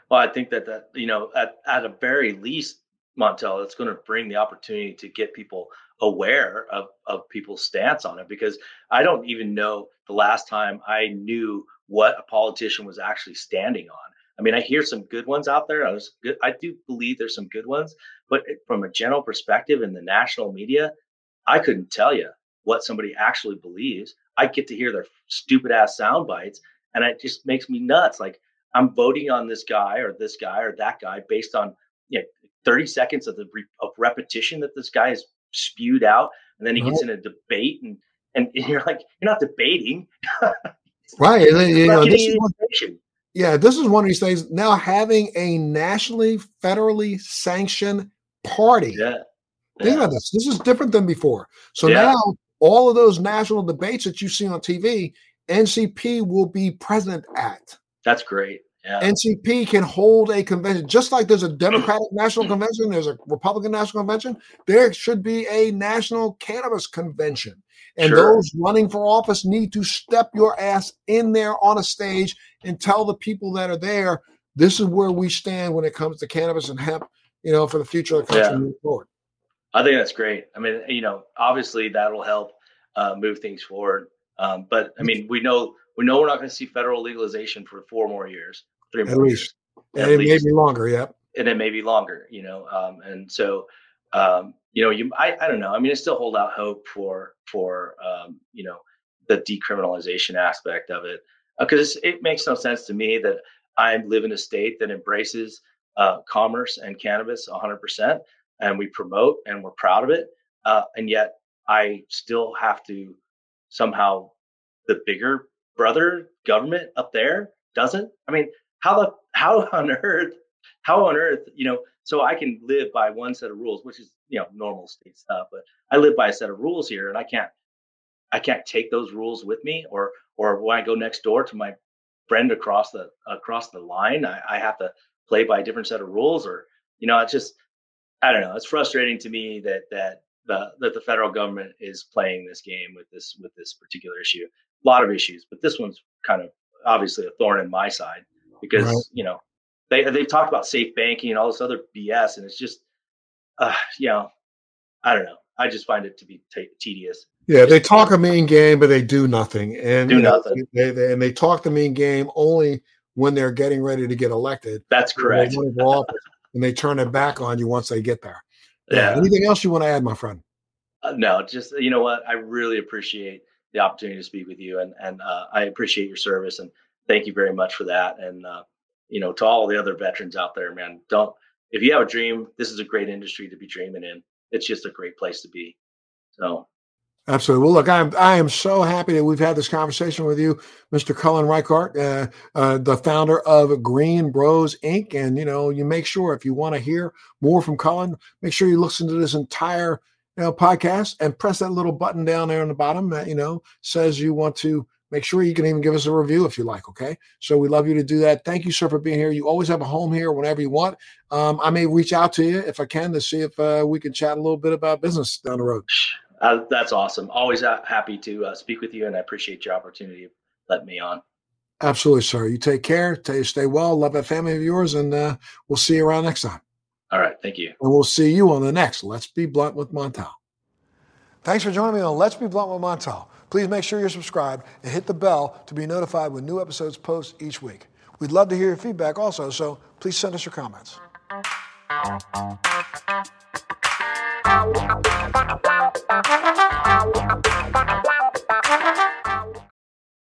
Well, I think that, that you know, at, at a very least, Montel, it's going to bring the opportunity to get people aware of, of people's stance on it, because I don't even know the last time I knew what a politician was actually standing on. I mean, I hear some good ones out there. I was good. I do believe there's some good ones, but from a general perspective in the national media, I couldn't tell you what somebody actually believes. I get to hear their stupid ass sound bites, and it just makes me nuts. Like, I'm voting on this guy or this guy or that guy based on, you know, thirty seconds of the of repetition that this guy is spewed out, and then he gets right. in a debate, and, and and you're like, you're not debating, right? You know, this is one, yeah, this is one of these things. Now having a nationally, federally sanctioned party. Yeah. Think about this. This is different than before. So yeah. now all of those national debates that you see on T V, N C P will be present at. That's great. Yeah. N C P can hold a convention. Just like there's a Democratic National Convention, there's a Republican National Convention, there should be a National Cannabis Convention. And sure. those running for office need to step your ass in there on a stage and tell the people that are there, this is where we stand when it comes to cannabis and hemp, you know, for the future of the country yeah. moving forward. I think that's great. I mean, you know, obviously that'll help uh, move things forward. Um, but I mean, we know we know we're not going to see federal legalization for four more years, three more at least, years. and it may be longer. Yep, and it may be longer. You know, um, and so um, you know, you I, I don't know. I mean, I still hold out hope for for um, you know the decriminalization aspect of it, because uh, it makes no sense to me that I live in a state that embraces uh, commerce and cannabis one hundred percent, and we promote and we're proud of it, uh, and yet I still have to. Somehow the bigger brother government up there doesn't. I mean, how the how on earth, how on earth, you know, so I can live by one set of rules, which is, you know, normal state stuff, but I live by a set of rules here and I can't I can't take those rules with me or or when I go next door to my friend across the across the line, I, I have to play by a different set of rules or, you know, it's just I don't know. It's frustrating to me that that The, that the federal government is playing this game with this with this particular issue. A lot of issues, but this one's kind of obviously a thorn in my side because right. you know they they've talked about safe banking and all this other B S, and it's just uh, you know I don't know. I just find it to be t- tedious. Yeah, just, they talk a mean game, but they do nothing. And do nothing. They, they, and they talk the mean game only when they're getting ready to get elected. That's correct. They office, and they turn it back on you once they get there. Yeah. Anything else you want to add, my friend? Uh, no, just, you know what? I really appreciate the opportunity to speak with you and, and uh, I appreciate your service and thank you very much for that. And, uh, you know, to all the other veterans out there, man, don't, if you have a dream, this is a great industry to be dreaming in. It's just a great place to be. So. Absolutely. Well, look, I am I am so happy that we've had this conversation with you, Mister Cullen Raichart, uh, uh, the founder of GreenBroz, Incorporated. And, you know, you make sure if you want to hear more from Cullen, make sure you listen to this entire you know, podcast and press that little button down there on the bottom that, you know, says you want to make sure you can even give us a review if you like. Okay. So we love you to do that. Thank you, sir, for being here. You always have a home here whenever you want. Um, I may reach out to you if I can to see if uh, we can chat a little bit about business down the road. Uh, that's awesome. Always uh, happy to uh, speak with you, and I appreciate your opportunity to let me on. Absolutely, sir. You take care. Stay, stay well. Love that family of yours, and uh, we'll see you around next time. All right. Thank you. And we'll see you on the next Let's Be Blunt with Montel. Thanks for joining me on Let's Be Blunt with Montel. Please make sure you're subscribed and hit the bell to be notified when new episodes post each week. We'd love to hear your feedback also, so please send us your comments. Wow.